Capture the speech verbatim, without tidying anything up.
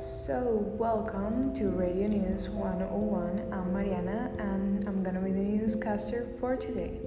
So, welcome to Radio News one oh one. I'm Mariana and I'm gonna be the newscaster for today.